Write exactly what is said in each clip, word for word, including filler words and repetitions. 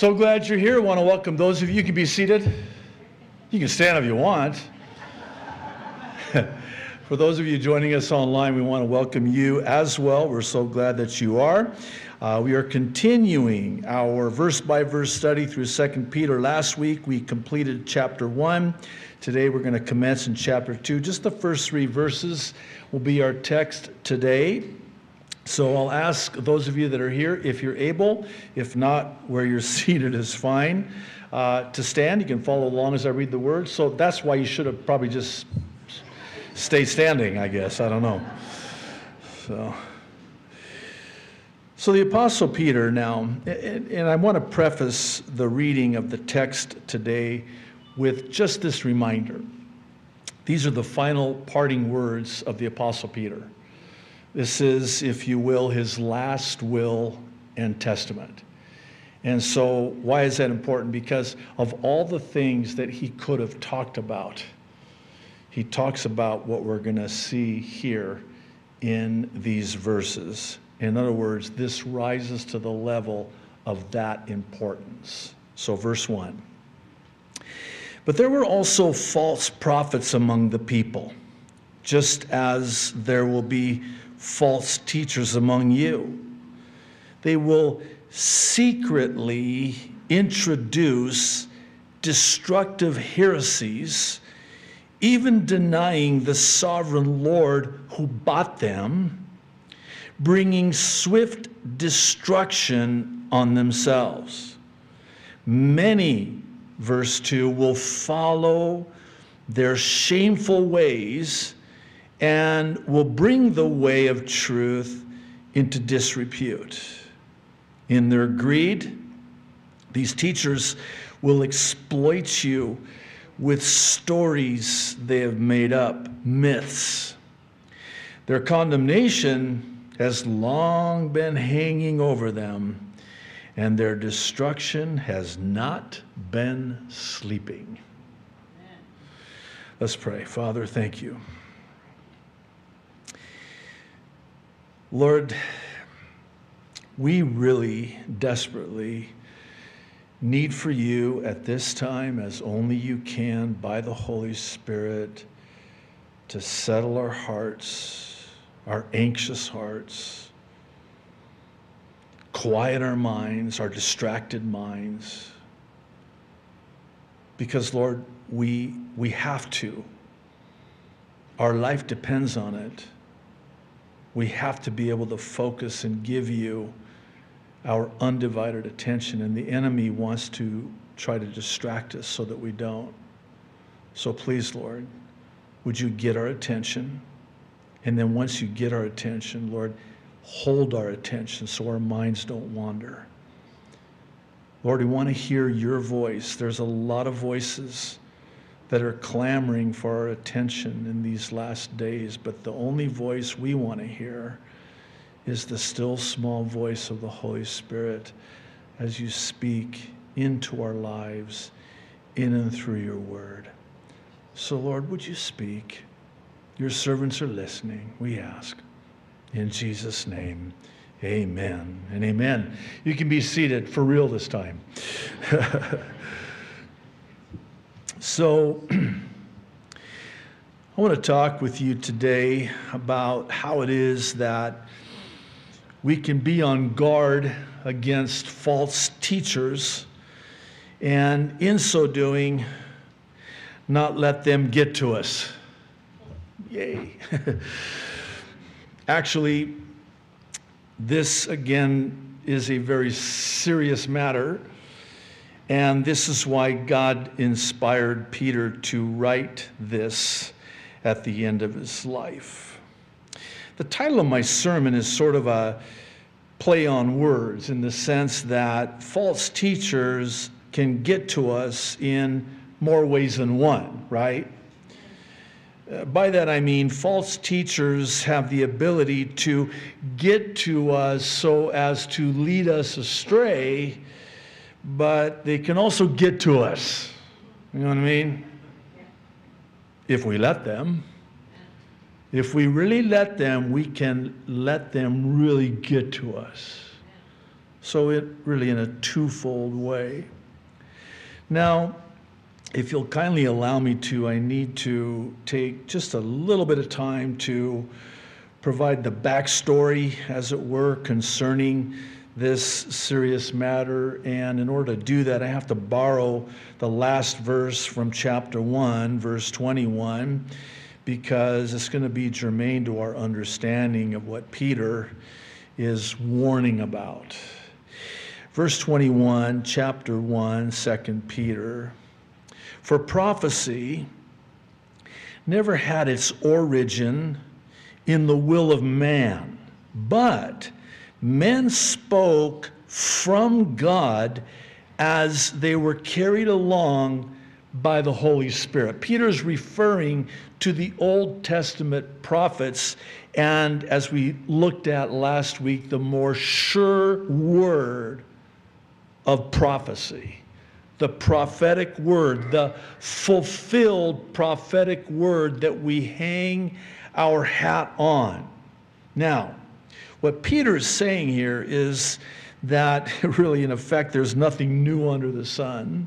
So glad you're here. I want to welcome those of you. You can be seated. You can stand if you want. For those of you joining us online, we want to welcome you as well. We're so glad that you are. Uh, we are continuing our verse-by-verse study through Second Peter. Last week, we completed chapter one. Today, we're going to commence in chapter two. Just the first three verses will be our text today. So I'll ask those of you that are here, if you're able, if not, where you're seated is fine, uh, to stand. You can follow along as I read the word. So that's why you should have probably just stay standing, I guess. I don't know. So, so the Apostle Peter now, and, and I want to preface the reading of the text today with just this reminder. These are the final parting words of the Apostle Peter. This is, if you will, his last will and testament. And so why is that important? Because of all the things that he could have talked about, he talks about what we're going to see here in these verses. In other words, this rises to the level of that importance. So verse one. But there were also false prophets among the people, just as there will be false teachers among you. They will secretly introduce destructive heresies, even denying the sovereign Lord who bought them, bringing swift destruction on themselves. Many, verse two, will follow their shameful ways and will bring the way of truth into disrepute. In their greed, these teachers will exploit you with stories they have made up, myths. Their condemnation has long been hanging over them, and their destruction has not been sleeping. Amen. Let's pray. Father, thank you. Lord, we really desperately need for you at this time, as only you can, by the Holy Spirit, to settle our hearts, our anxious hearts, quiet our minds, our distracted minds. Because, Lord, we, we have to. Our life depends on it. We have to be able to focus and give you our undivided attention, and the enemy wants to try to distract us so that we don't. So please, Lord, would you get our attention? And then once you get our attention, Lord, hold our attention so our minds don't wander. Lord, we want to hear your voice. There's a lot of voices that are clamoring for our attention in these last days, but the only voice we want to hear is the still small voice of the Holy Spirit as you speak into our lives, in and through your word. So, Lord, would you speak? Your servants are listening, we ask. In Jesus' name, amen and amen. You can be seated for real this time. So, I want to talk with you today about how it is that we can be on guard against false teachers, and in so doing, not let them get to us. Yay. Actually, this again is a very serious matter. And this is why God inspired Peter to write this at the end of his life. The title of my sermon is sort of a play on words, in the sense that false teachers can get to us in more ways than one, right? By that I mean false teachers have the ability to get to us so as to lead us astray, but they can also get to us, you know what I mean? If we let them. If we really let them, we can let them really get to us. So it really in a twofold way. Now, if you'll kindly allow me to, I need to take just a little bit of time to provide the backstory, as it were, concerning this serious matter. And in order to do that, I have to borrow the last verse from chapter one, verse twenty-one, because it's going to be germane to our understanding of what Peter is warning about. Verse twenty-one, chapter one, Second Peter. For prophecy never had its origin in the will of man, but men spoke from God as they were carried along by the Holy Spirit. Peter's referring to the Old Testament prophets, and as we looked at last week, the more sure word of prophecy, the prophetic word, the fulfilled prophetic word that we hang our hat on. Now, what Peter is saying here is that really, in effect, there's nothing new under the sun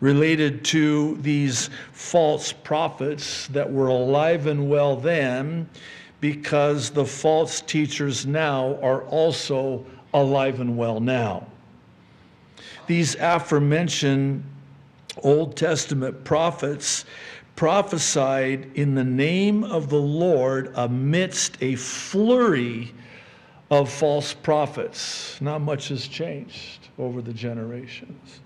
related to these false prophets that were alive and well then, because the false teachers now are also alive and well now. These aforementioned Old Testament prophets prophesied in the name of the Lord amidst a flurry of false prophets. Not much has changed over the generations.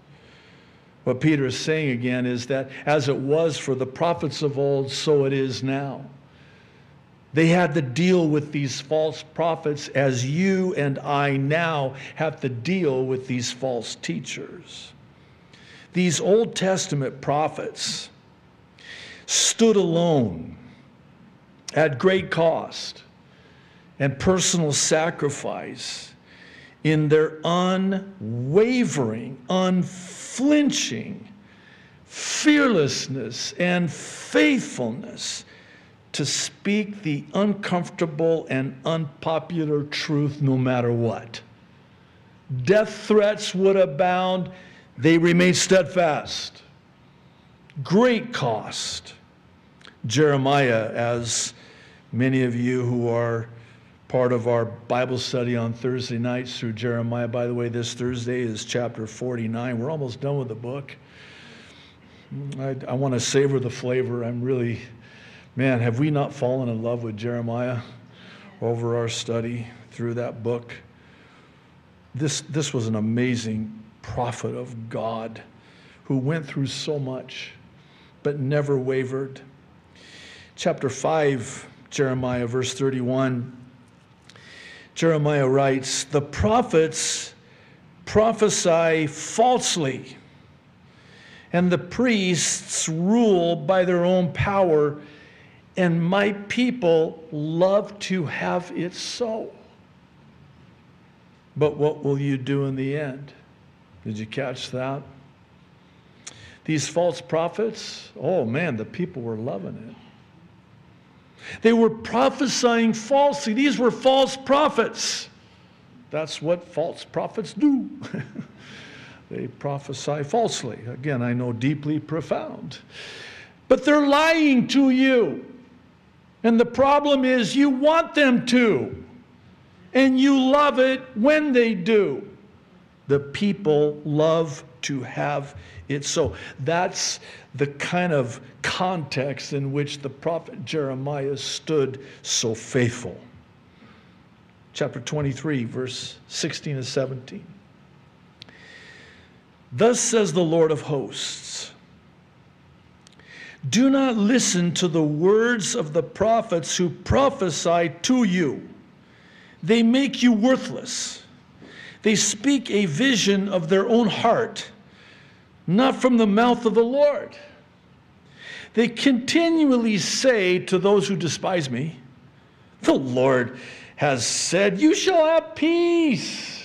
What Peter is saying again is that as it was for the prophets of old, so it is now. They had to deal with these false prophets as you and I now have to deal with these false teachers. These Old Testament prophets stood alone at great cost and personal sacrifice in their unwavering, unflinching fearlessness and faithfulness to speak the uncomfortable and unpopular truth no matter what. Death threats would abound. They remained steadfast. Great cost. Jeremiah, as many of you who are part of our Bible study on Thursday nights through Jeremiah. By the way, this Thursday is chapter forty-nine. We're almost done with the book. I, I want to savor the flavor. I'm really, man, have we not fallen in love with Jeremiah over our study through that book? This, this was an amazing prophet of God who went through so much but never wavered. Chapter five, Jeremiah, verse thirty-one. Jeremiah writes, the prophets prophesy falsely, and the priests rule by their own power, and my people love to have it so. But what will you do in the end? Did you catch that? These false prophets, oh man, the people were loving it. They were prophesying falsely. These were false prophets. That's what false prophets do. They prophesy falsely. Again, I know, deeply profound. But they're lying to you. And the problem is you want them to. And you love it when they do. The people love to have it so. That's the kind of context in which the prophet Jeremiah stood so faithful. Chapter twenty-three, verse sixteen and seventeen. Thus says the Lord of hosts, do not listen to the words of the prophets who prophesy to you. They make you worthless. They speak a vision of their own heart, not from the mouth of the Lord. They continually say to those who despise me, the Lord has said, you shall have peace.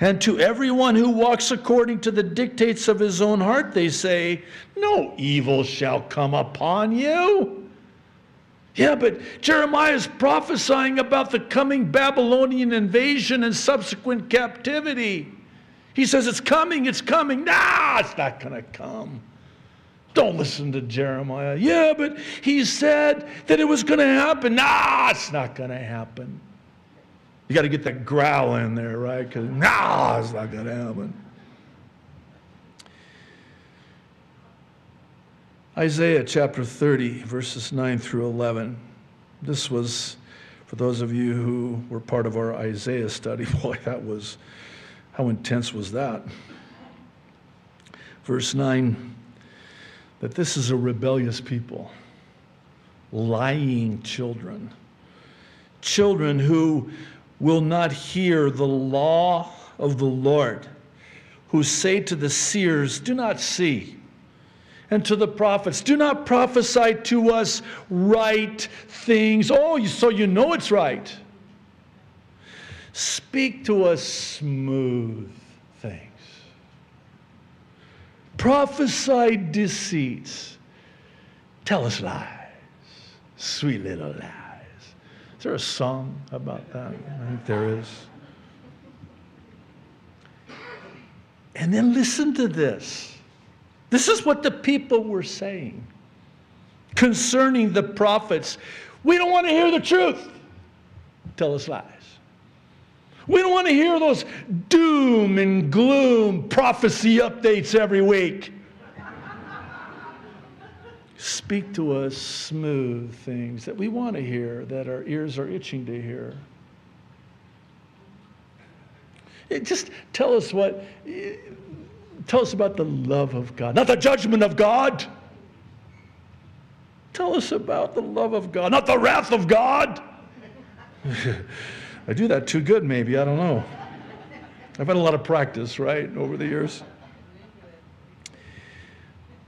And to everyone who walks according to the dictates of his own heart, they say, no evil shall come upon you. Yeah, but Jeremiah is prophesying about the coming Babylonian invasion and subsequent captivity. He says, it's coming, it's coming. Nah, it's not going to come. Don't listen to Jeremiah. Yeah, but he said that it was going to happen. Nah, it's not going to happen. You got to get that growl in there, right? Because, nah, it's not going to happen. Isaiah chapter thirty, verses nine through eleven. This was, for those of you who were part of our Isaiah study, boy, that was... how intense was that? Verse nine, that this is a rebellious people, lying children, children who will not hear the law of the Lord, who say to the seers, do not see, and to the prophets, do not prophesy to us right things. Oh, so you know it's right. Speak to us smooth things. Prophesy deceits. Tell us lies. Sweet little lies. Is there a song about that? I think there is. And then listen to this. This is what the people were saying concerning the prophets. We don't want to hear the truth. Tell us lies. We don't want to hear those doom and gloom prophecy updates every week. Speak to us smooth things that we want to hear, that our ears are itching to hear. It just tell us what, tell us about the love of God, not the judgment of God. Tell us about the love of God, not the wrath of God. I do that too good, maybe. I don't know. I've had a lot of practice, right, over the years.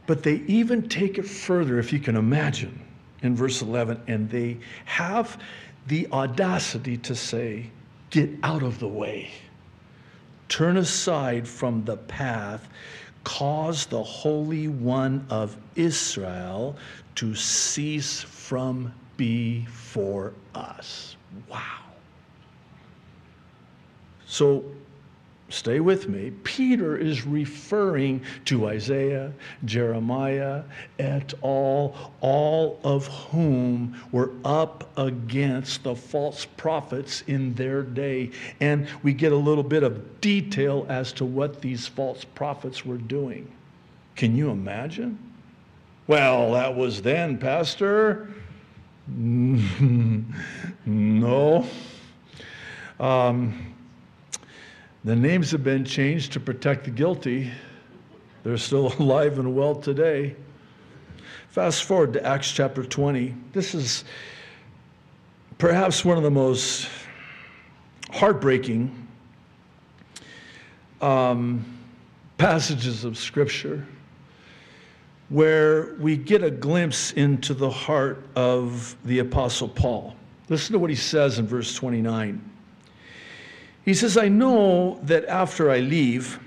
But they even take it further, if you can imagine, in verse eleven, and they have the audacity to say, get out of the way. Turn aside from the path. Cause the Holy One of Israel to cease from before us. Wow. So, stay with me. Peter is referring to Isaiah, Jeremiah, et al., all of whom were up against the false prophets in their day. And we get a little bit of detail as to what these false prophets were doing. Can you imagine? Well, that was then, Pastor. No. Um... The names have been changed to protect the guilty. They're still alive and well today. Fast forward to Acts chapter twenty. This is perhaps one of the most heartbreaking um, passages of Scripture, where we get a glimpse into the heart of the Apostle Paul. Listen to what he says in verse twenty-nine. He says, I know that after I leave,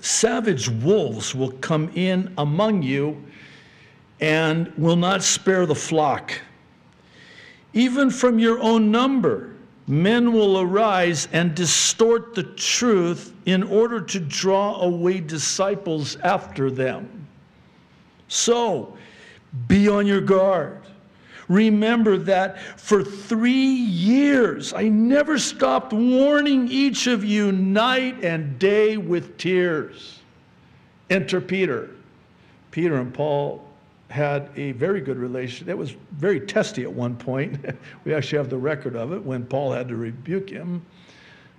savage wolves will come in among you and will not spare the flock. Even from your own number, men will arise and distort the truth in order to draw away disciples after them. So be on your guard. Remember that for three years I never stopped warning each of you night and day with tears. Enter Peter. Peter and Paul had a very good relationship. It was very testy at one point. We actually have the record of it when Paul had to rebuke him.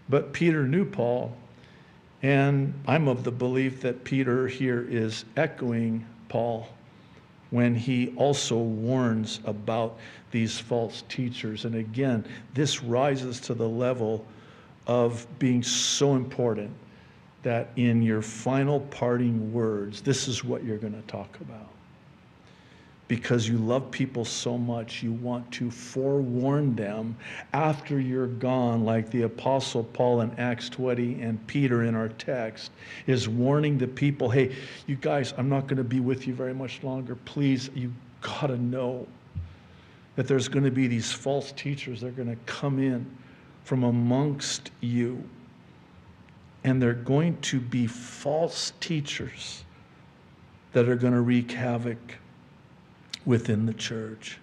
But Peter knew Paul. And I'm of the belief that Peter here is echoing Paul when he also warns about these false teachers. And again, this rises to the level of being so important that in your final parting words, this is what you're going to talk about. Because you love people so much, you want to forewarn them after you're gone, like the Apostle Paul in Acts twenty and Peter in our text is warning the people, hey, you guys, I'm not going to be with you very much longer. Please, you got to know that there's going to be these false teachers. They're going to come in from amongst you, and they're going to be false teachers that are going to wreak havoc within the church.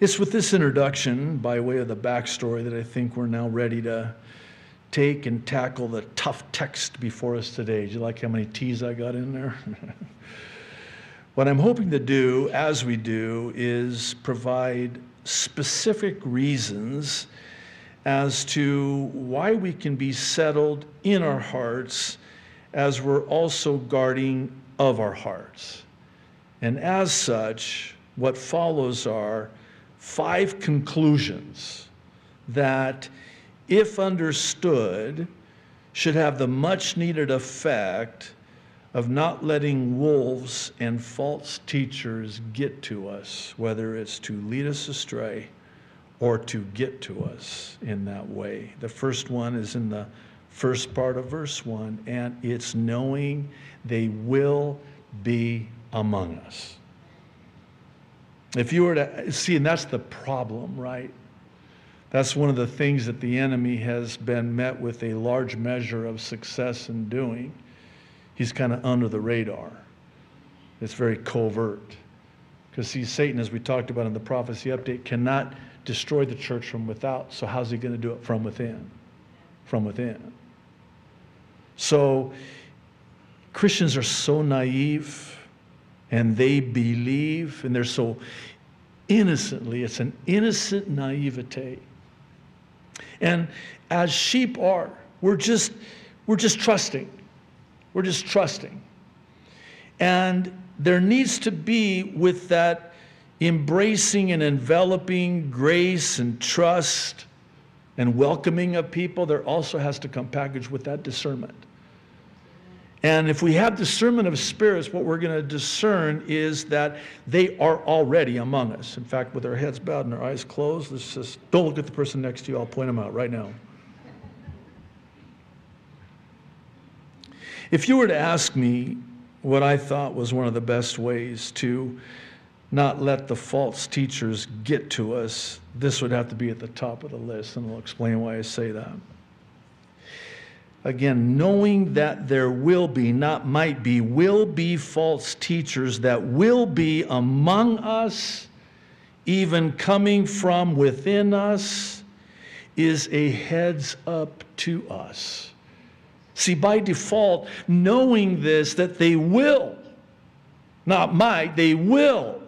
It's with this introduction, by way of the backstory, that I think we're now ready to take and tackle the tough text before us today. Do you like how many T's I got in there? What I'm hoping to do, as we do, is provide specific reasons as to why we can be settled in our hearts as we're also guarding of our hearts. And as such, what follows are five conclusions that, if understood, should have the much-needed effect of not letting wolves and false teachers get to us, whether it's to lead us astray or to get to us in that way. The first one is in the first part of verse one, and it's knowing they will be among us. If you were to see, and that's the problem, right? That's one of the things that the enemy has been met with a large measure of success in doing. He's kind of under the radar. It's very covert. Because see, Satan, as we talked about in the prophecy update, cannot destroy the church from without. So how's he going to do it from within? From within. So Christians are so naive, and they believe, and they're so innocently, it's an innocent naivete. And as sheep are, we're just, we're just trusting. We're just trusting. And there needs to be, with that embracing and enveloping grace and trust and welcoming of people, there also has to come packaged with that discernment. And if we have discernment of spirits, what we're going to discern is that they are already among us. In fact, with our heads bowed and our eyes closed, let's just, don't look at the person next to you. I'll point them out right now. If you were to ask me what I thought was one of the best ways to not let the false teachers get to us, this would have to be at the top of the list, and I'll explain why I say that. Again, knowing that there will be, not might be, will be false teachers that will be among us, even coming from within us, is a heads up to us. See, by default, knowing this, that they will, not might, they will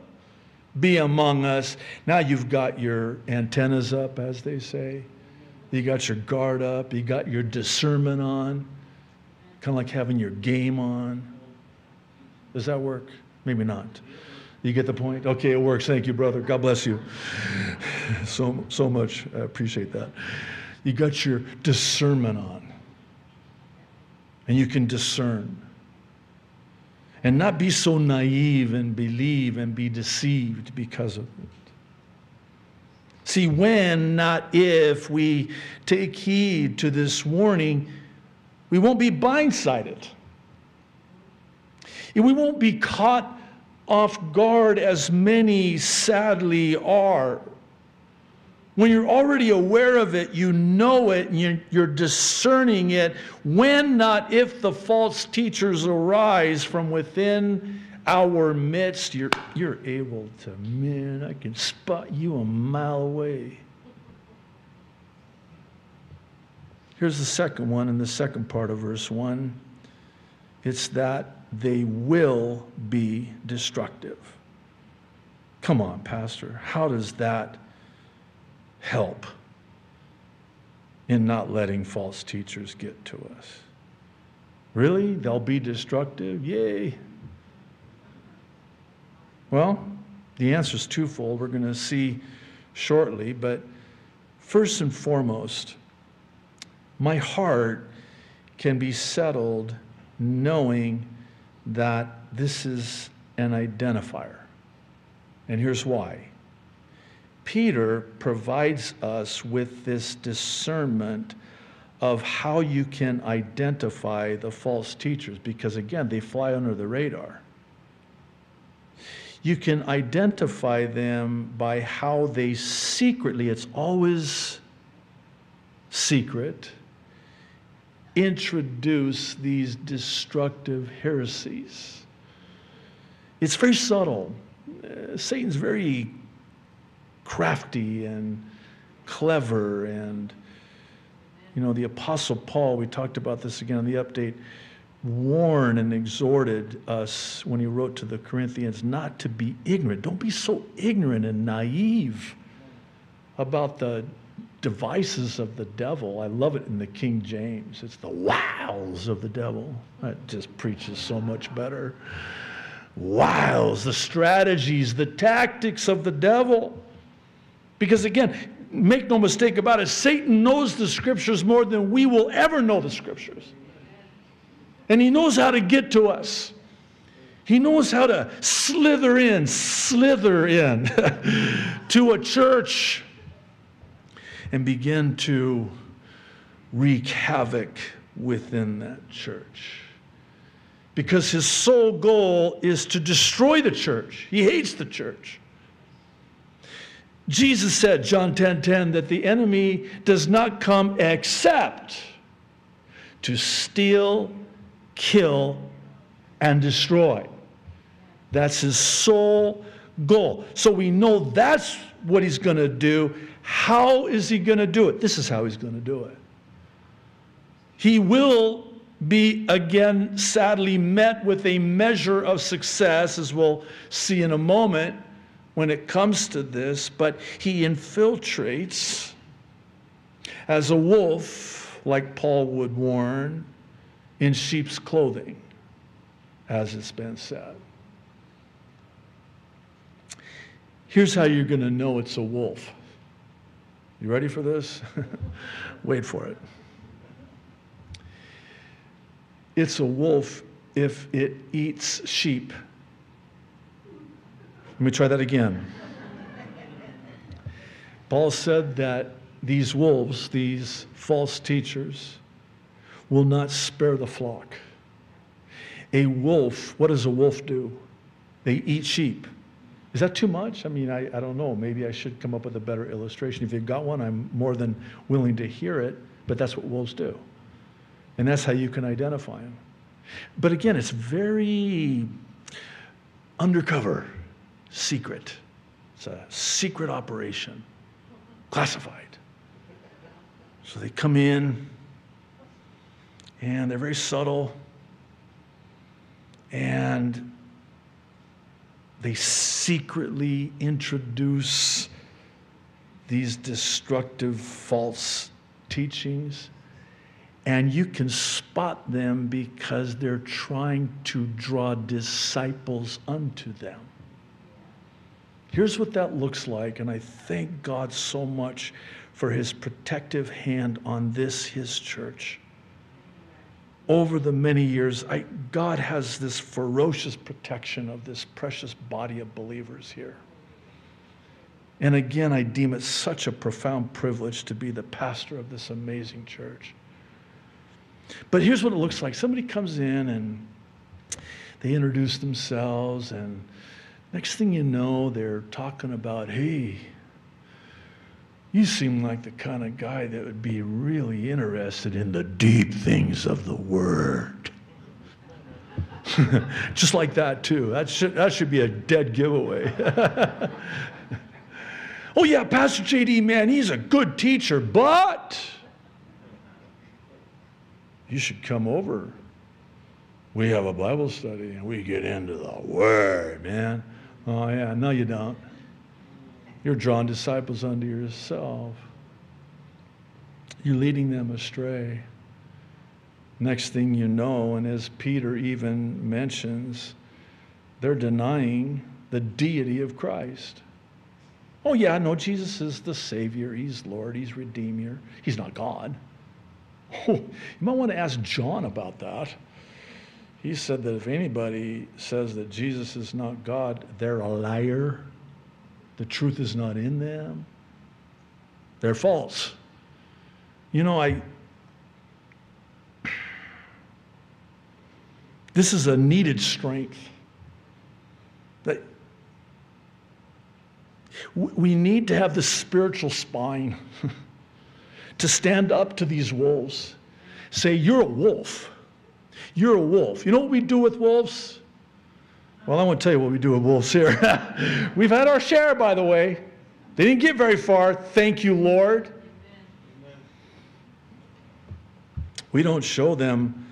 be among us. Now you've got your antennas up, as they say. You got your guard up. You got your discernment on. Kind of like having your game on. Does that work? Maybe not. You get the point? Okay, it works. Thank you, brother. God bless you. So, so much. I appreciate that. You got your discernment on. And you can discern. And not be so naive and believe and be deceived because of it. See, when, not if, we take heed to this warning, we won't be blindsided. We won't be caught off guard as many sadly are. When you're already aware of it, you know it, and you're, you're discerning it. When, not if, the false teachers arise from within our midst, you're, you're able to, man, I can spot you a mile away. Here's the second one in the second part of verse one. It's that they will be destructive. Come on, Pastor. How does that help in not letting false teachers get to us? Really? They'll be destructive? Yay. Well, the answer is twofold. We're going to see shortly, but first and foremost, my heart can be settled knowing that this is an identifier. And here's why. Peter provides us with this discernment of how you can identify the false teachers, because again, they fly under the radar. You can identify them by how they secretly, it's always secret, introduce these destructive heresies. It's very subtle. Uh, Satan's very crafty and clever, and you know, the Apostle Paul, we talked about this again on the update, warned and exhorted us when he wrote to the Corinthians not to be ignorant. Don't be so ignorant and naive about the devices of the devil. I love it in the King James. It's the wiles of the devil. That just preaches so much better. Wiles, the strategies, the tactics of the devil. Because again, make no mistake about it, Satan knows the Scriptures more than we will ever know the Scriptures. And he knows how to get to us. He knows how to slither in, slither in to a church and begin to wreak havoc within that church. Because his sole goal is to destroy the church. He hates the church. Jesus said, John ten ten, that the enemy does not come except to steal, kill, and destroy. That's his sole goal. So we know that's what he's going to do. How is he going to do it? This is how he's going to do it. He will be, again, sadly met with a measure of success, as we'll see in a moment when it comes to this, but he infiltrates as a wolf, like Paul would warn, in sheep's clothing, as it's been said. Here's how you're going to know it's a wolf. You ready for this? Wait for it. It's a wolf if it eats sheep. Let me try that again. Paul said that these wolves, these false teachers, will not spare the flock. A wolf, what does a wolf do? They eat sheep. Is that too much? I mean, I, I don't know. Maybe I should come up with a better illustration. If you've got one, I'm more than willing to hear it, but that's what wolves do. And that's how you can identify them. But again, it's very undercover, secret. It's a secret operation, classified. So they come in, and they're very subtle, and they secretly introduce these destructive false teachings, and you can spot them because they're trying to draw disciples unto them. Here's what that looks like, and I thank God so much for his protective hand on this, his church. Over the many years, I, God has this ferocious protection of this precious body of believers here. And again, I deem it such a profound privilege to be the pastor of this amazing church. But here's what it looks like. Somebody comes in and they introduce themselves, and next thing you know, they're talking about, hey, you seem like the kind of guy that would be really interested in the deep things of the Word. Just like that, too. That should, that should be a dead giveaway. Oh, yeah, Pastor J D, man, he's a good teacher, but you should come over. We have a Bible study, and we get into the Word, man. Oh, yeah, no, you don't. You're drawing disciples unto yourself. You're leading them astray. Next thing you know, and as Peter even mentions, they're denying the deity of Christ. Oh, yeah, no, Jesus is the Savior. He's Lord. He's Redeemer. He's not God. Oh, you might want to ask John about that. He said that if anybody says that Jesus is not God, they're a liar. The truth is not in them. They're false. You know, I, this is a needed strength. That We need to have the spiritual spine to stand up to these wolves. Say, you're a wolf. You're a wolf. You know what we do with wolves? Well, I won't tell you what we do with wolves here. We've had our share, by the way. They didn't get very far. Thank you, Lord. Amen. We don't show them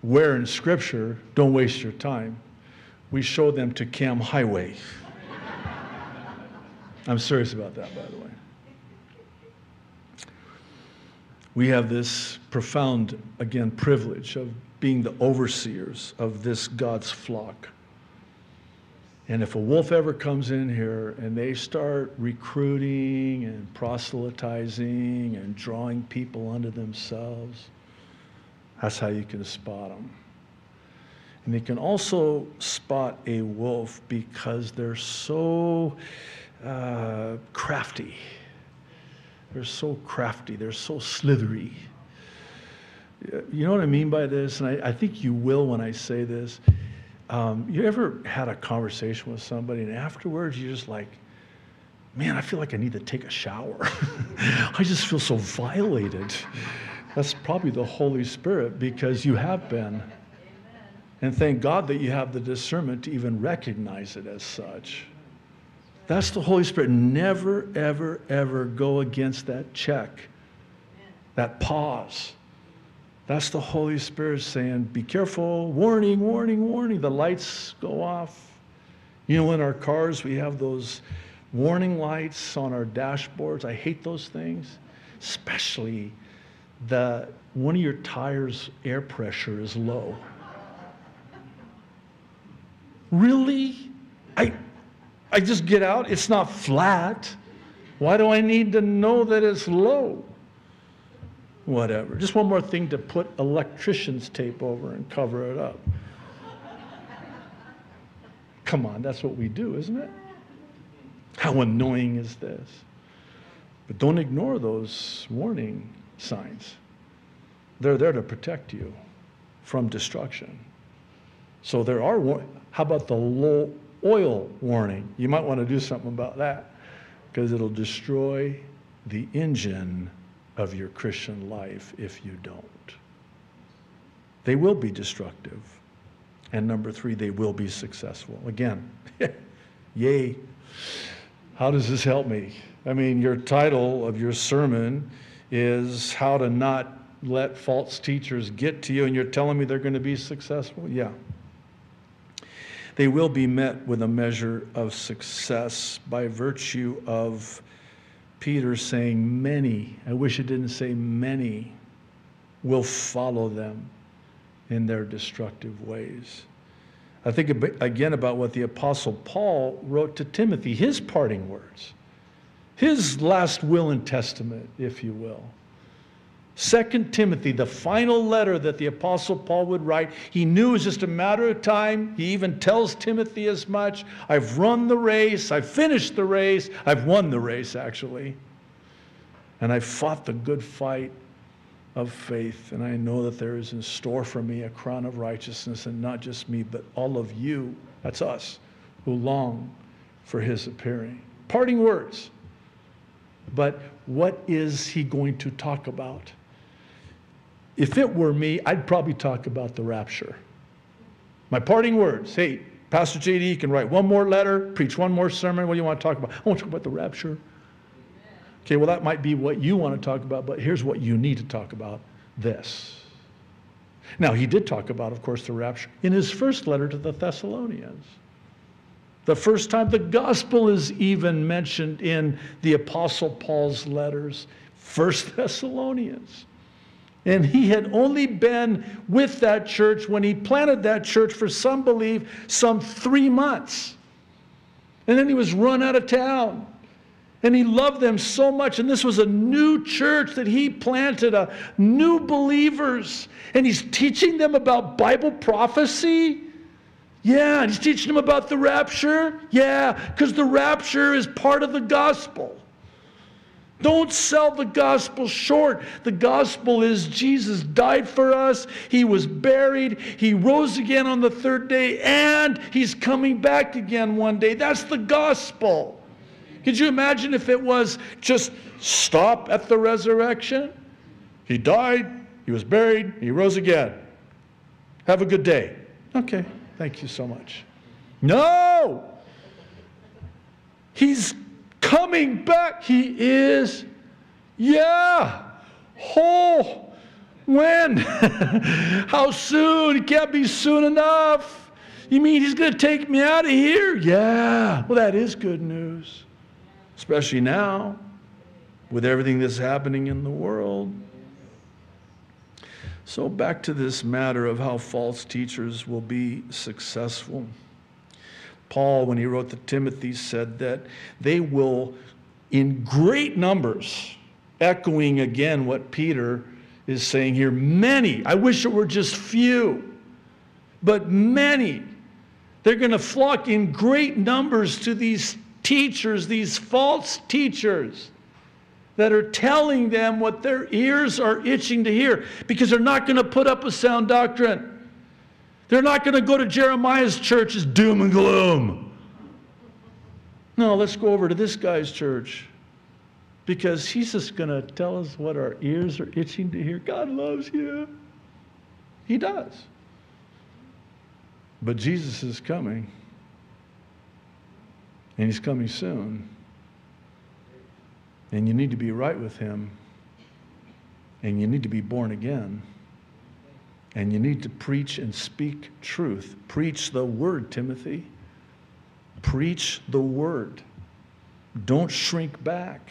where in Scripture, don't waste your time. We show them to Cam Highway. I'm serious about that, by the way. We have this profound, again, privilege of being the overseers of this God's flock. And if a wolf ever comes in here and they start recruiting and proselytizing and drawing people unto themselves, that's how you can spot them. And you can also spot a wolf because they're so uh, crafty. They're so crafty. They're so slithery. You know what I mean by this? And I, I think you will when I say this. Um, you ever had a conversation with somebody and afterwards you're just like, man, I feel like I need to take a shower. I just feel so violated. That's probably the Holy Spirit, because you have been. Amen. And thank God that you have the discernment to even recognize it as such. That's the Holy Spirit. Never, ever, ever go against that check, Amen. That pause. That's the Holy Spirit saying, be careful, warning, warning, warning. The lights go off. You know, in our cars, we have those warning lights on our dashboards. I hate those things, especially the one of your tires' air pressure is low. Really? I, I just get out. It's not flat. Why do I need to know that it's low? Whatever. Just one more thing to put electrician's tape over and cover it up. Come on, that's what we do, isn't it? How annoying is this? But don't ignore those warning signs. They're there to protect you from destruction. So there are war- how about the low oil warning? You might want to do something about that, because it'll destroy the engine of your Christian life if you don't. They will be destructive. And number three, they will be successful. Again, yay. How does this help me? I mean, your title of your sermon is how to not let false teachers get to you, and you're telling me they're going to be successful? Yeah. They will be met with a measure of success by virtue of Peter saying many, I wish it didn't say many, will follow them in their destructive ways. I think again about what the Apostle Paul wrote to Timothy, his parting words. His last will and testament, if you will. Second Timothy, the final letter that the Apostle Paul would write, he knew it was just a matter of time. He even tells Timothy as much. I've run the race. I've finished the race. I've won the race, actually. And I've fought the good fight of faith. And I know that there is in store for me a crown of righteousness, and not just me, but all of you. That's us who long for his appearing. Parting words. But what is he going to talk about? If it were me, I'd probably talk about the rapture. My parting words, hey, Pastor J D can write one more letter, preach one more sermon. What do you want to talk about? I want to talk about the rapture. Okay, well, that might be what you want to talk about, but here's what you need to talk about, this. Now, he did talk about, of course, the rapture in his first letter to the Thessalonians. The first time the gospel is even mentioned in the Apostle Paul's letters, First Thessalonians. And he had only been with that church when he planted that church for, some believe, some three months. And then he was run out of town. And he loved them so much. And this was a new church that he planted, a new believers. And he's teaching them about Bible prophecy. Yeah, and he's teaching them about the rapture. Yeah, because the rapture is part of the gospel. Don't sell the gospel short. The gospel is Jesus died for us. He was buried. He rose again on the third day. And he's coming back again one day. That's the gospel. Could you imagine if it was just stop at the resurrection? He died, he was buried, he rose again. Have a good day. Okay, thank you so much. No! He's coming back. He is. Yeah. Oh. When? How soon? It can't be soon enough. You mean he's going to take me out of here? Yeah. Well, that is good news. Especially now with everything that's happening in the world. So back to this matter of how false teachers will be successful. Paul, when he wrote to Timothy, said that they will, in great numbers, echoing again what Peter is saying here, many, I wish it were just few, but many, they're going to flock in great numbers to these teachers, these false teachers that are telling them what their ears are itching to hear, because they're not going to put up with sound doctrine. They're not going to go to Jeremiah's church as doom and gloom. No, let's go over to this guy's church, because he's just going to tell us what our ears are itching to hear. God loves you. He does. But Jesus is coming, and he's coming soon. And you need to be right with him, and you need to be born again. And you need to preach and speak truth. Preach the word, Timothy. Preach the word. Don't shrink back.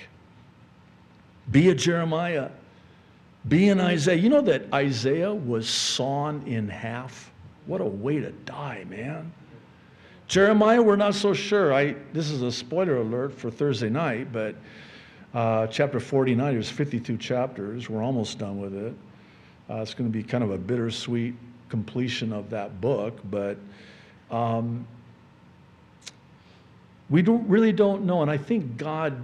Be a Jeremiah. Be an Isaiah. You know that Isaiah was sawn in half? What a way to die, man. Jeremiah, we're not so sure. I, this is a spoiler alert for Thursday night, but uh, chapter forty-nine, there's fifty-two chapters. We're almost done with it. Uh, it's going to be kind of a bittersweet completion of that book, but um, we don't, really don't know. And I think God,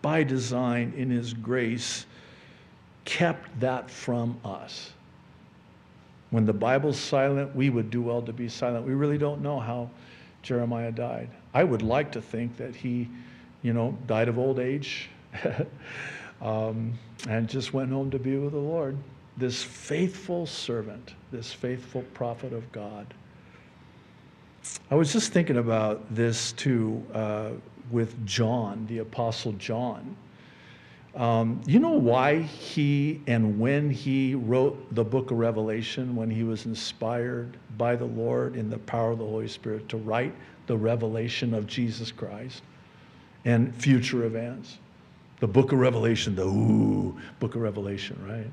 by design, in his grace, kept that from us. When the Bible's silent, we would do well to be silent. We really don't know how Jeremiah died. I would like to think that he, you know, died of old age um, and just went home to be with the Lord. This faithful servant, this faithful prophet of God. I was just thinking about this too uh, with John, the Apostle John. Um, you know why he and when he wrote the book of Revelation, when he was inspired by the Lord in the power of the Holy Spirit to write the revelation of Jesus Christ and future events? The book of Revelation, the ooh, book of Revelation, right?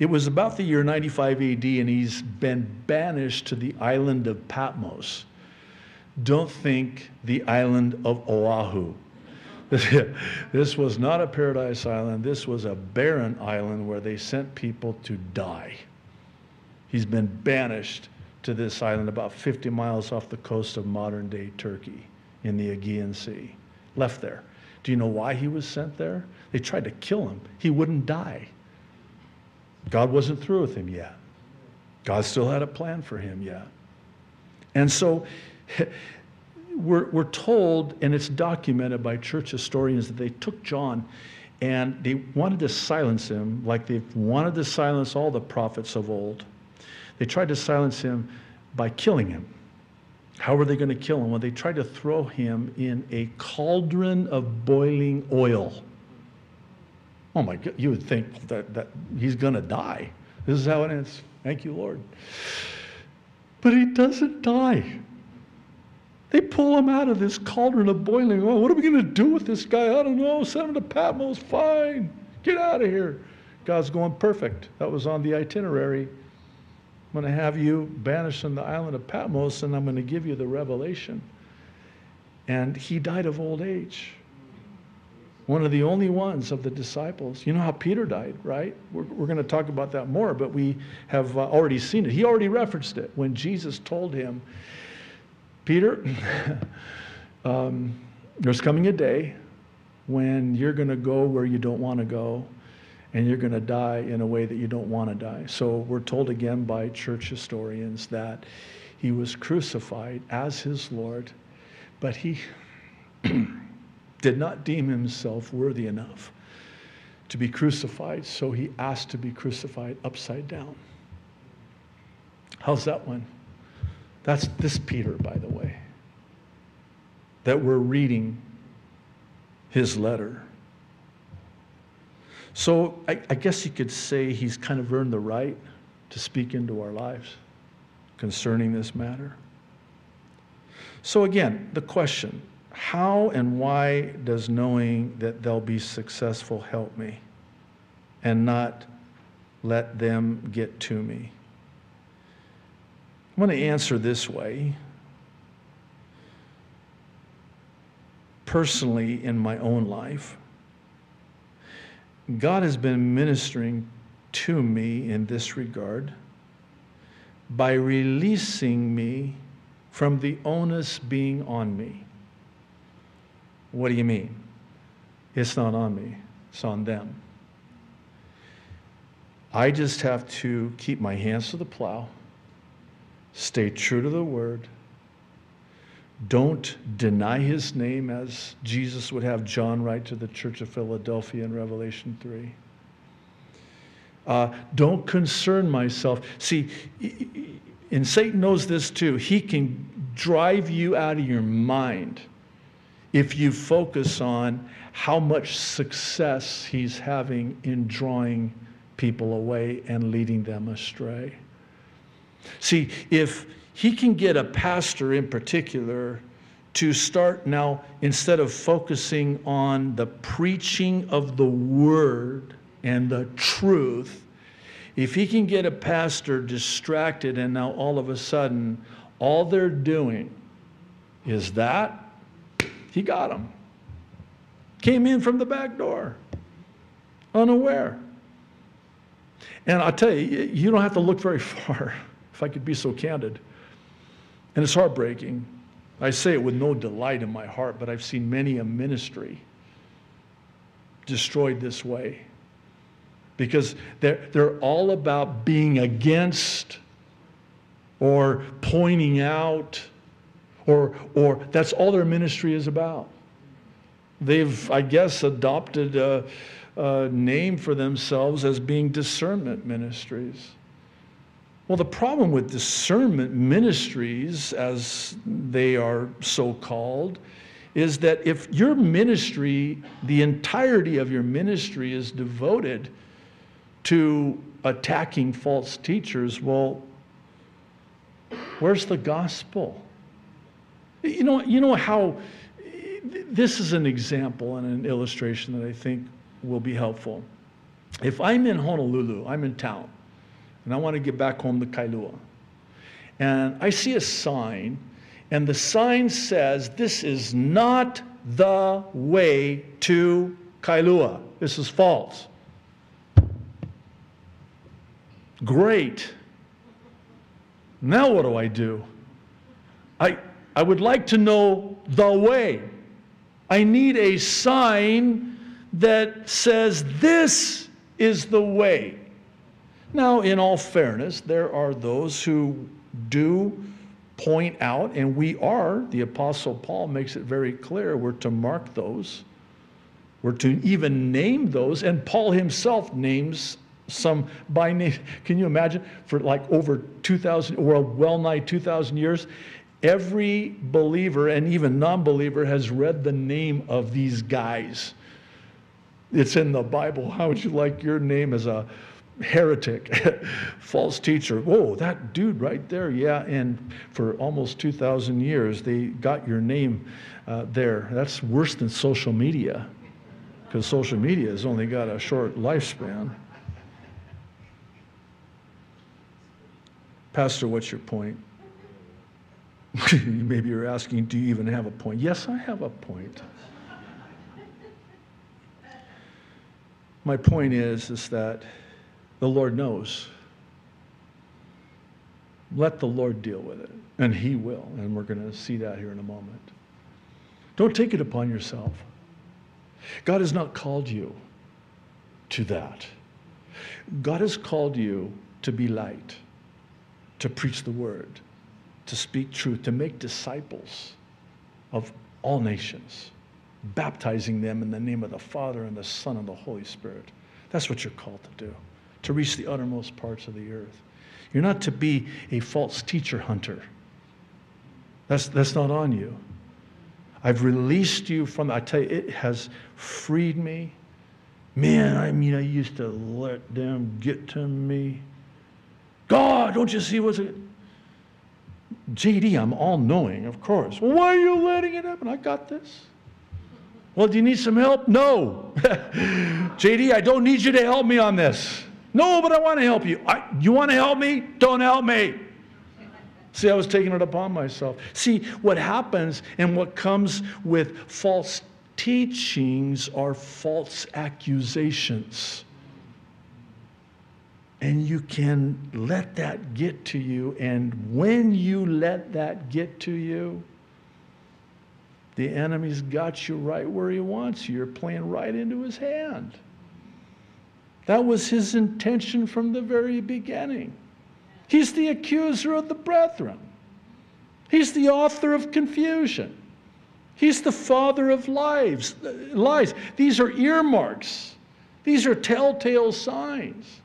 It was about the year ninety-five A D, and he's been banished to the island of Patmos. Don't think the island of Oahu. This was not a paradise island. This was a barren island where they sent people to die. He's been banished to this island about fifty miles off the coast of modern-day Turkey in the Aegean Sea. Left there. Do you know why he was sent there? They tried to kill him. He wouldn't die. God wasn't through with him yet. God still had a plan for him yet. And so we're, we're told, and it's documented by church historians, that they took John and they wanted to silence him like they wanted to silence all the prophets of old. They tried to silence him by killing him. How were they going to kill him? Well, they tried to throw him in a cauldron of boiling oil. Oh my God, you would think that, that he's going to die. This is how it ends. Thank you, Lord. But he doesn't die. They pull him out of this cauldron of boiling oil. What are we going to do with this guy? I don't know. Send him to Patmos. Fine. Get out of here. God's going, perfect. That was on the itinerary. I'm going to have you banished from the island of Patmos, and I'm going to give you the revelation. And he died of old age. One of the only ones of the disciples. You know how Peter died, right? We're, we're going to talk about that more, but we have uh, already seen it. He already referenced it when Jesus told him, Peter, um, there's coming a day when you're going to go where you don't want to go, and you're going to die in a way that you don't want to die. So we're told again by church historians that he was crucified as his Lord, but he did not deem himself worthy enough to be crucified, so he asked to be crucified upside down. How's that one? That's this Peter, by the way, that we're reading his letter. So I, I guess you could say he's kind of earned the right to speak into our lives concerning this matter. So again, the question, how and why does knowing that they'll be successful help me and not let them get to me? I'm going to answer this way. Personally, in my own life, God has been ministering to me in this regard by releasing me from the onus being on me. What do you mean? It's not on me, it's on them. I just have to keep my hands to the plow, stay true to the word, don't deny his name as Jesus would have John write to the church of Philadelphia in Revelation three. Uh, don't concern myself. See, and Satan knows this too. He can drive you out of your mind if you focus on how much success he's having in drawing people away and leading them astray. See, if he can get a pastor in particular to start now, instead of focusing on the preaching of the word and the truth, if he can get a pastor distracted and now all of a sudden all they're doing is that, he got them. Came in from the back door, unaware. And I'll tell you, you don't have to look very far, if I could be so candid. And it's heartbreaking. I say it with no delight in my heart, but I've seen many a ministry destroyed this way because they're, they're all about being against or pointing out or, or that's all their ministry is about. They've, I guess, adopted a, a name for themselves as being discernment ministries. Well, the problem with discernment ministries, as they are so called, is that if your ministry, the entirety of your ministry is devoted to attacking false teachers, well, where's the gospel? You know, you know how, this is an example and an illustration that I think will be helpful. If I'm in Honolulu, I'm in town, and I want to get back home to Kailua. And I see a sign, and the sign says, this is not the way to Kailua. This is false. Great. Now what do I do? I, I would like to know the way. I need a sign that says, this is the way. Now, in all fairness, there are those who do point out, and we are, the Apostle Paul makes it very clear, we're to mark those, we're to even name those, and Paul himself names some by name. Can you imagine? For like over two thousand, or well nigh two thousand years, every believer and even non-believer has read the name of these guys. It's in the Bible. How would you like your name as a heretic, false teacher? Whoa, that dude right there, yeah, and for almost two thousand years, they got your name uh, there. That's worse than social media, because social media has only got a short lifespan. Pastor, what's your point? Maybe you're asking, do you even have a point? Yes, I have a point. My point is, is that the Lord knows. Let the Lord deal with it, and he will, and we're going to see that here in a moment. Don't take it upon yourself. God has not called you to that. God has called you to be light, to preach the word, to speak truth, to make disciples of all nations. baptizing them in the name of the Father and the Son and the Holy Spirit. That's what you're called to do, to reach the uttermost parts of the earth. You're not to be a false teacher hunter. That's, that's not on you. I've released you from, I tell you, it has freed me. Man, I mean, I used to let them get to me. God, don't you see what's it? J D, I'm all-knowing, of course. Well, why are you letting it happen? I got this. Well, do you need some help? No. J D, I don't need you to help me on this. No, but I want to help you. I, you want to help me? Don't help me. See, I was taking it upon myself. See, what happens and what comes with false teachings are false accusations. And you can let that get to you. And when you let that get to you, the enemy's got you right where he wants you. You're playing right into his hand. That was his intention from the very beginning. He's the accuser of the brethren. He's the author of confusion. He's the father of lies. lies. These are earmarks. These are telltale signs.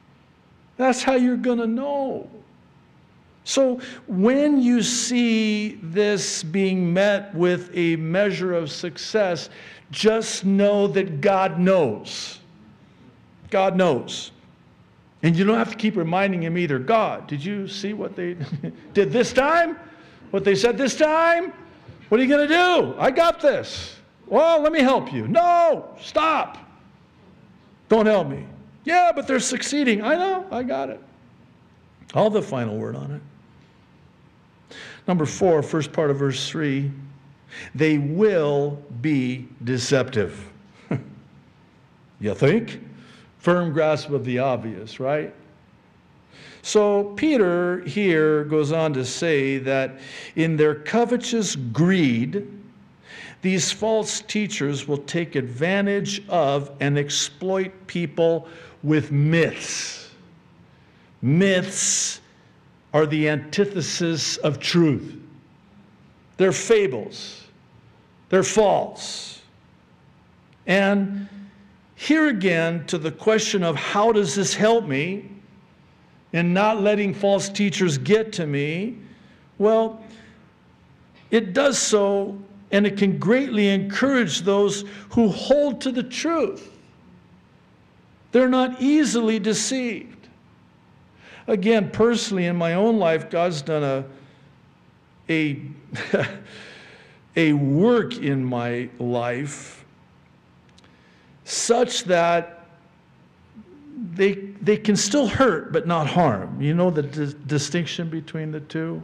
That's how you're going to know. So when you see this being met with a measure of success, just know that God knows. God knows. And you don't have to keep reminding him either. God, did you see what they did this time? What they said this time? What are you going to do? I got this. Well, let me help you. No, stop. Don't help me. Yeah, but they're succeeding. I know. I got it. I'll have the final word on it. Number four, first part of verse three. They will be deceptive. You think? Firm grasp of the obvious, right? So Peter here goes on to say that in their covetous greed, these false teachers will take advantage of and exploit people with myths. Myths are the antithesis of truth. They're fables. They're false. And here again, to the question of how does this help me in not letting false teachers get to me, well, it does so, and it can greatly encourage those who hold to the truth. They're not easily deceived. Again, personally, in my own life, God's done a, a, a work in my life such that they, they can still hurt but not harm. You know the dis distinction between the two?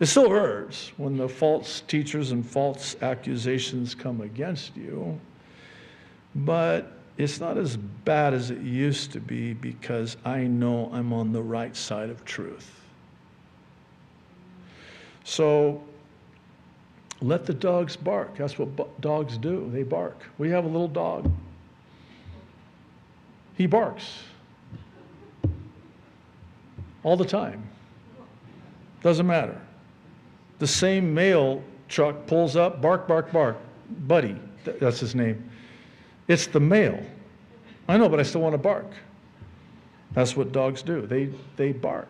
It still hurts when the false teachers and false accusations come against you, but it's not as bad as it used to be because I know I'm on the right side of truth. So let the dogs bark. That's what dogs do. They bark. We have a little dog. He barks all the time. Doesn't matter. The same mail truck pulls up, bark, bark, bark. Buddy, that's his name. It's the mail. I know, but I still want to bark. That's what dogs do. They, they bark.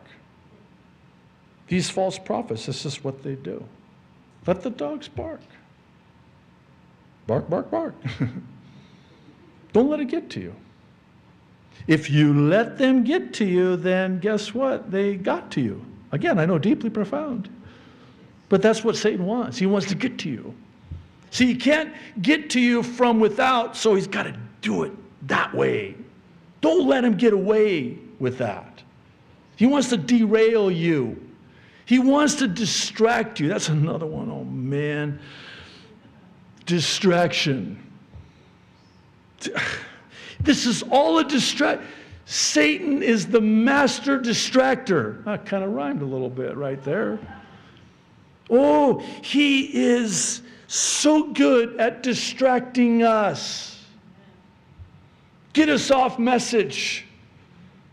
These false prophets, this is what they do. Let the dogs bark. Bark, bark, bark. Don't let it get to you. If you let them get to you, then guess what? They got to you. Again, I know, deeply profound. But that's what Satan wants. He wants to get to you. See, he can't get to you from without, so he's got to do it that way. Don't let him get away with that. He wants to derail you. He wants to distract you. That's another one. Oh, man. Distraction. This is all a distraction. Satan is the master distractor. That kind of rhymed a little bit right there. Oh, he is so good at distracting us. Get us off message.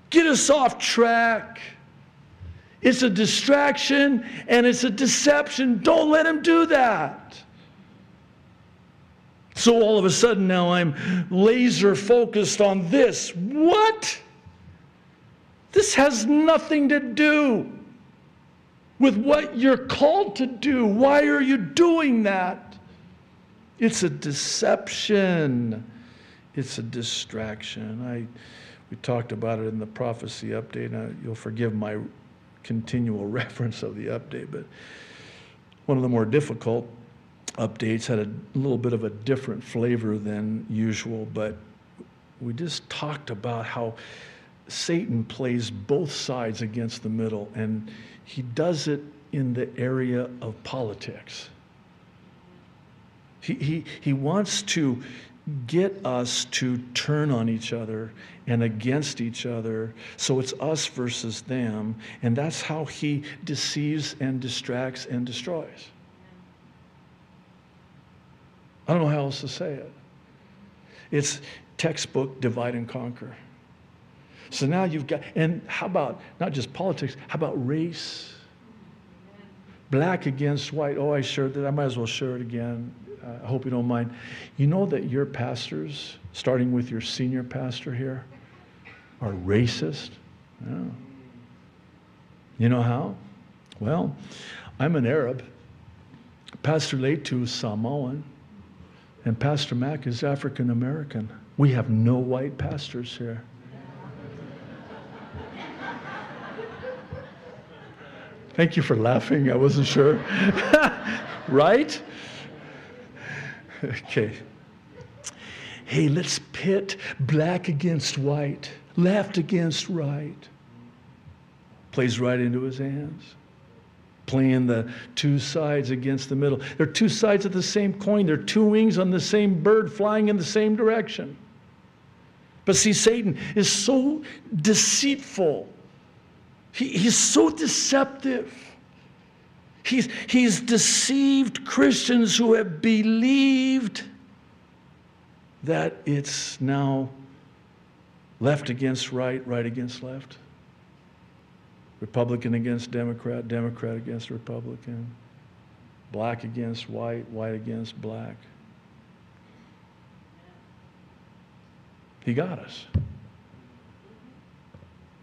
Get us off track. It's a distraction and it's a deception. Don't let him do that. So all of a sudden now I'm laser focused on this. What? This has nothing to do with what you're called to do. Why are you doing that? It's a deception. It's a distraction. I, we talked about it in the prophecy update. I, you'll forgive my continual reference of the update, but one of the more difficult updates had a little bit of a different flavor than usual, but we just talked about how Satan plays both sides against the middle, and he does it in the area of politics. He, he, he wants to get us to turn on each other and against each other, so it's us versus them, and that's how he deceives and distracts and destroys. I don't know how else to say it. It's textbook divide and conquer. So now you've got, and how about not just politics, how about race? Black against white. Oh, I shared that. I might as well share it again. Uh, I hope you don't mind. You know that your pastors, starting with your senior pastor here, are racist? Yeah. You know how? Well, I'm an Arab. Pastor Leitu is Samoan. And Pastor Mack is African American. We have no white pastors here. Thank you for laughing. I wasn't sure. Right? Okay. Hey, let's pit black against white, left against right. Plays right into his hands. Playing the two sides against the middle. They're two sides of the same coin. They're two wings on the same bird flying in the same direction. But see, Satan is so deceitful. He, he's so deceptive. He's, he's deceived Christians who have believed that it's now left against right, right against left. Republican against Democrat, Democrat against Republican, black against white, white against black. He got us.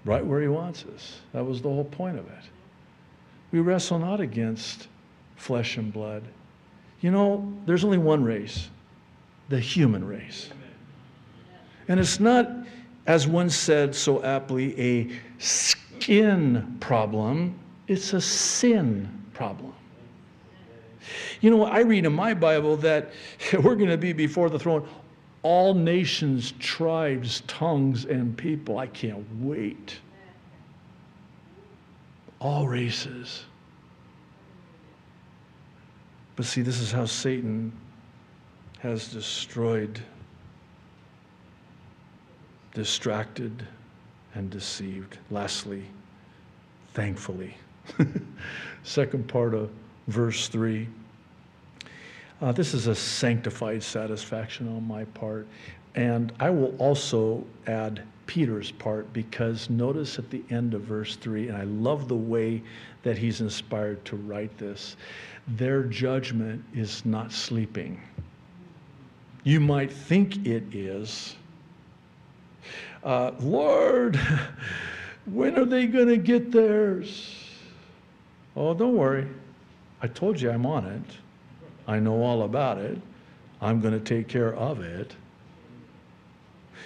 Right where he wants us. That was the whole point of it. We wrestle not against flesh and blood. You know, there's only one race, the human race. And it's not, as one said so aptly, a skin problem, it's a sin problem. You know, I read in my Bible that we're going to be before the throne, all nations, tribes, tongues, and people. I can't wait. All races. But see, this is how Satan has destroyed, distracted, and deceived. Lastly, thankfully. Second part of verse three. Uh, this is a sanctified satisfaction on my part. And I will also add Peter's part, because notice at the end of verse three, and I love the way that he's inspired to write this, their judgment is not sleeping. You might think it is. Uh, Lord, when are they going to get theirs? Oh, don't worry. I told you I'm on it. I know all about it. I'm going to take care of it.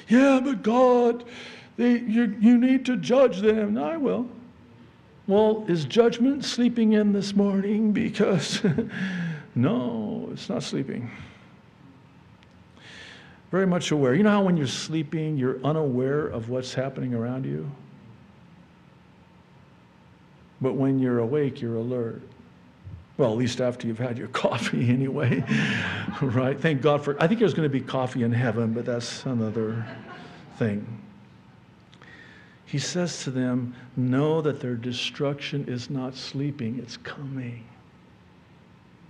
Yeah, but God, they, you, you need to judge them. I will. Well, is judgment sleeping in this morning? Because no, it's not sleeping. Very much aware. You know how when you're sleeping, you're unaware of what's happening around you? But when you're awake, you're alert. Well, at least after you've had your coffee anyway. Right? Thank God for, I think there's going to be coffee in heaven, but that's another thing. He says to them, know that their destruction is not sleeping, it's coming.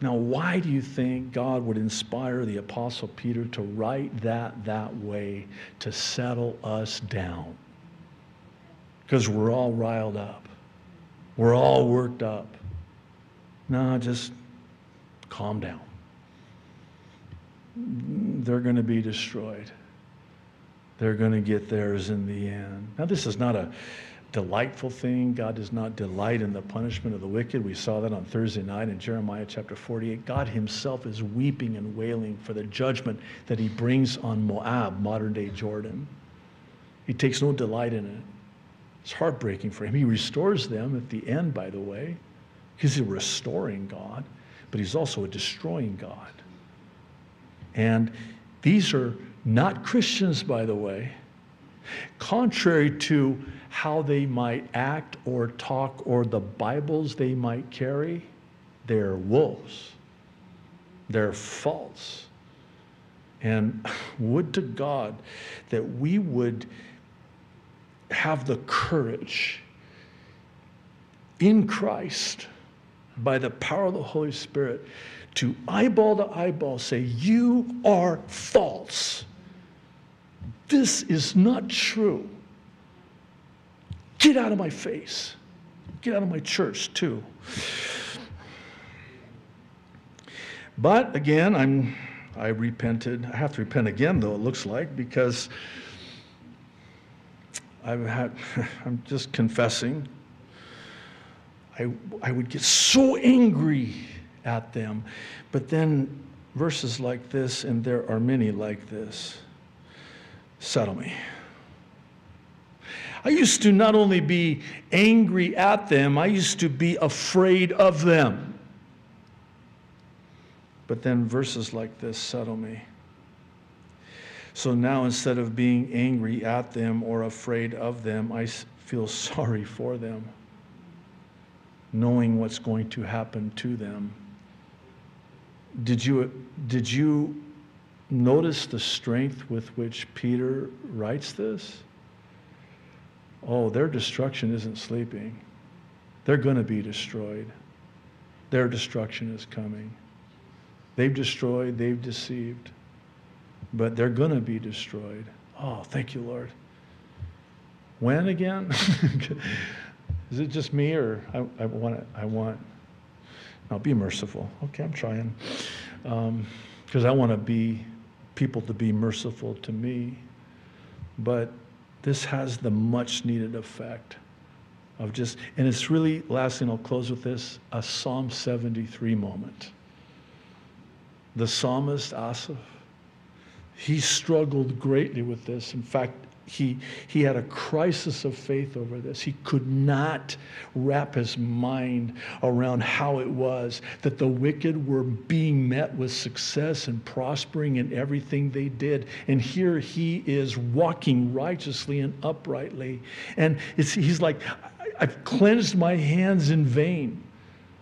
Now, why do you think God would inspire the Apostle Peter to write that that way, to settle us down? Because we're all riled up. We're all worked up. No, just calm down. they're going to be destroyed. They're going to get theirs in the end. Now, this is not a delightful thing. God does not delight in the punishment of the wicked. We saw that on Thursday night in Jeremiah chapter forty-eight. God himself is weeping and wailing for the judgment that he brings on Moab, modern-day Jordan. He takes no delight in it. It's heartbreaking for him. He restores them at the end, by the way. He's a restoring God, but he's also a destroying God. And these are not Christians, by the way. Contrary to how they might act or talk or the Bibles they might carry, they're wolves. They're false. And would to God that we would have the courage in Christ, by the power of the Holy Spirit, to eyeball to eyeball say, you are false. This is not true. Get out of my face. Get out of my church, too. But again, I'm, I repented. I have to repent again, though, it looks like, because I've had, I'm just confessing. I, I would get so angry at them. But then verses like this, and there are many like this, settle me. I used to not only be angry at them, I used to be afraid of them. But then verses like this settle me. So now instead of being angry at them or afraid of them, I feel sorry for them, knowing what's going to happen to them. Did you, did you notice the strength with which Peter writes this? Oh, their destruction isn't sleeping. They're going to be destroyed. Their destruction is coming. They've destroyed, they've deceived, but they're going to be destroyed. Oh, thank you, Lord. When again? Is it just me, or I, I want it? I want. Now, be merciful. Okay, I'm trying. Because um, I want to be people to be merciful to me. But this has the much-needed effect of just, and it's really, last thing I'll close with this, a Psalm seventy-three moment. The psalmist, Asaph, he struggled greatly with this. In fact, he, he had a crisis of faith over this. He could not wrap his mind around how it was that the wicked were being met with success and prospering in everything they did. And here he is walking righteously and uprightly. And it's, he's like, I've cleansed my hands in vain.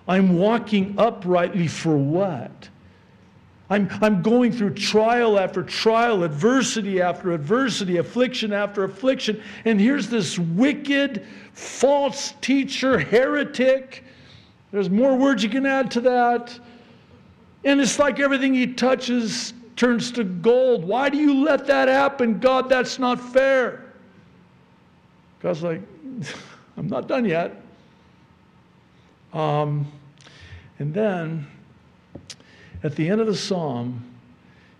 I'm walking uprightly for what? I'm, I'm going through trial after trial, adversity after adversity, affliction after affliction. And here's this wicked, false teacher, heretic. There's more words you can add to that. And it's like everything he touches turns to gold. Why do you let that happen, God? That's not fair. God's like, I'm not done yet. Um, and then... at the end of the psalm,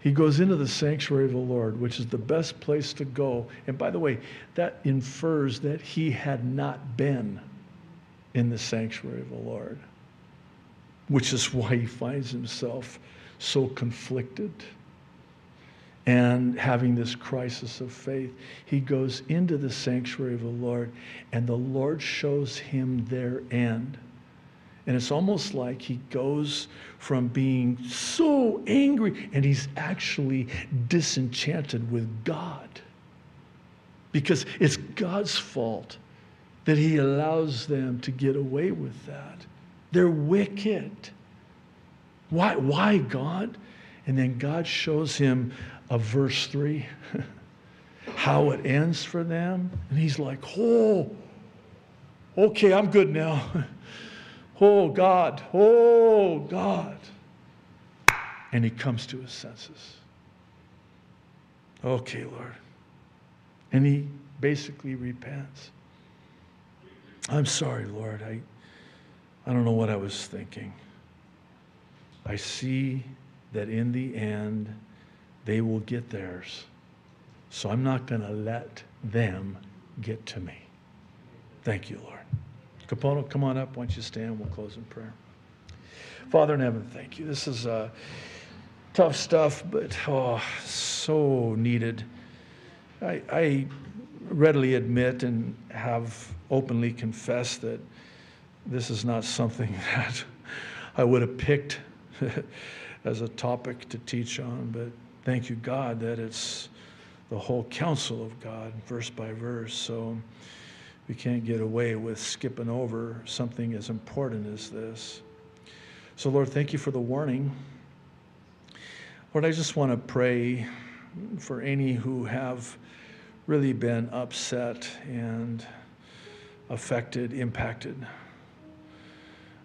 he goes into the sanctuary of the Lord, which is the best place to go. And by the way, that infers that he had not been in the sanctuary of the Lord, which is why he finds himself so conflicted and having this crisis of faith. He goes into the sanctuary of the Lord, and the Lord shows him their end. And it's almost like he goes from being so angry, and he's actually disenchanted with God, because it's God's fault that he allows them to get away with that. They're wicked. Why, why God? And then God shows him a verse three, how it ends for them. And he's like, oh, okay, I'm good now. Oh, God, oh, God. And he comes to his senses. Okay, Lord. And he basically repents. I'm sorry, Lord. I, I don't know what I was thinking. I see that in the end, they will get theirs. So I'm not going to let them get to me. Thank you, Lord. Capono, come on up. Why don't you stand? We'll close in prayer. Father in heaven, thank you. This is uh, tough stuff, but oh, so needed. I, I readily admit and have openly confessed that this is not something that I would have picked as a topic to teach on, but thank you, God, that it's the whole counsel of God, verse by verse. So we can't get away with skipping over something as important as this. So, Lord, thank you for the warning. Lord, I just want to pray for any who have really been upset and affected, impacted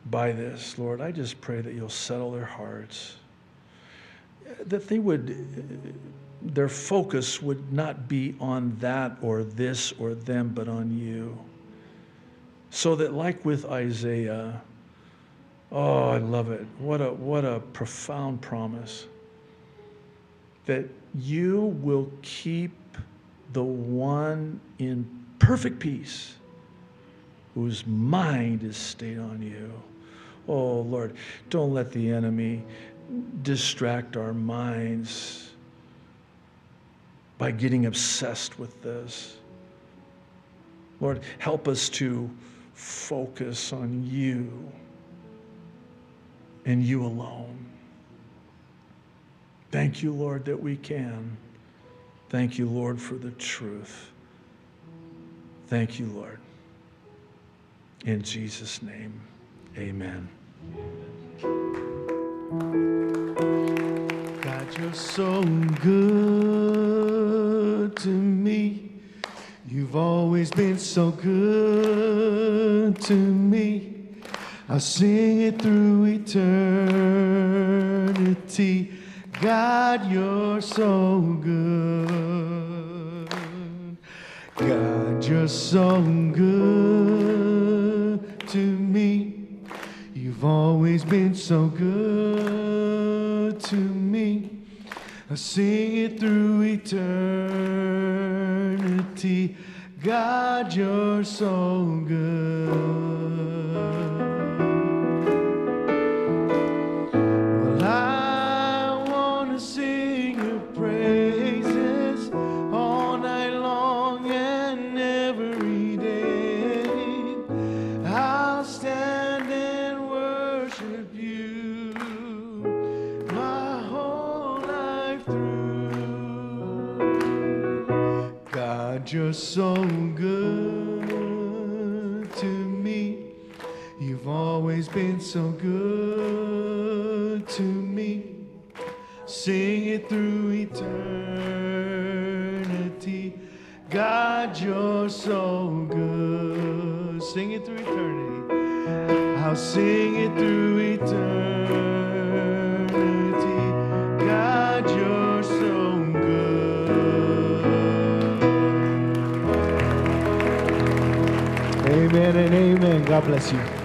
by this. Lord, I just pray that you'll settle their hearts, that they would, their focus would not be on that or this or them, but on you. So that, like with Isaiah, oh, I love it. What a, what a profound promise. That you will keep the one in perfect peace whose mind is stayed on you. Oh, Lord, don't let the enemy distract our minds by getting obsessed with this. Lord, help us to focus on you and you alone. Thank you, Lord, that we can. Thank you, Lord, for the truth. Thank you, Lord. In Jesus' name, amen. God, you're so good to me. You've always been so good to me. I'll sing it through eternity. God, you're so good. God, you're so good to me. You've always been so good to me. I'll sing it through eternity. God, you're so good. You're so good to me. You've always been so good to me. Sing it through eternity. God, you're so good. Sing it through eternity. I'll sing it through eternity. God, you're so amen and amen. God bless you.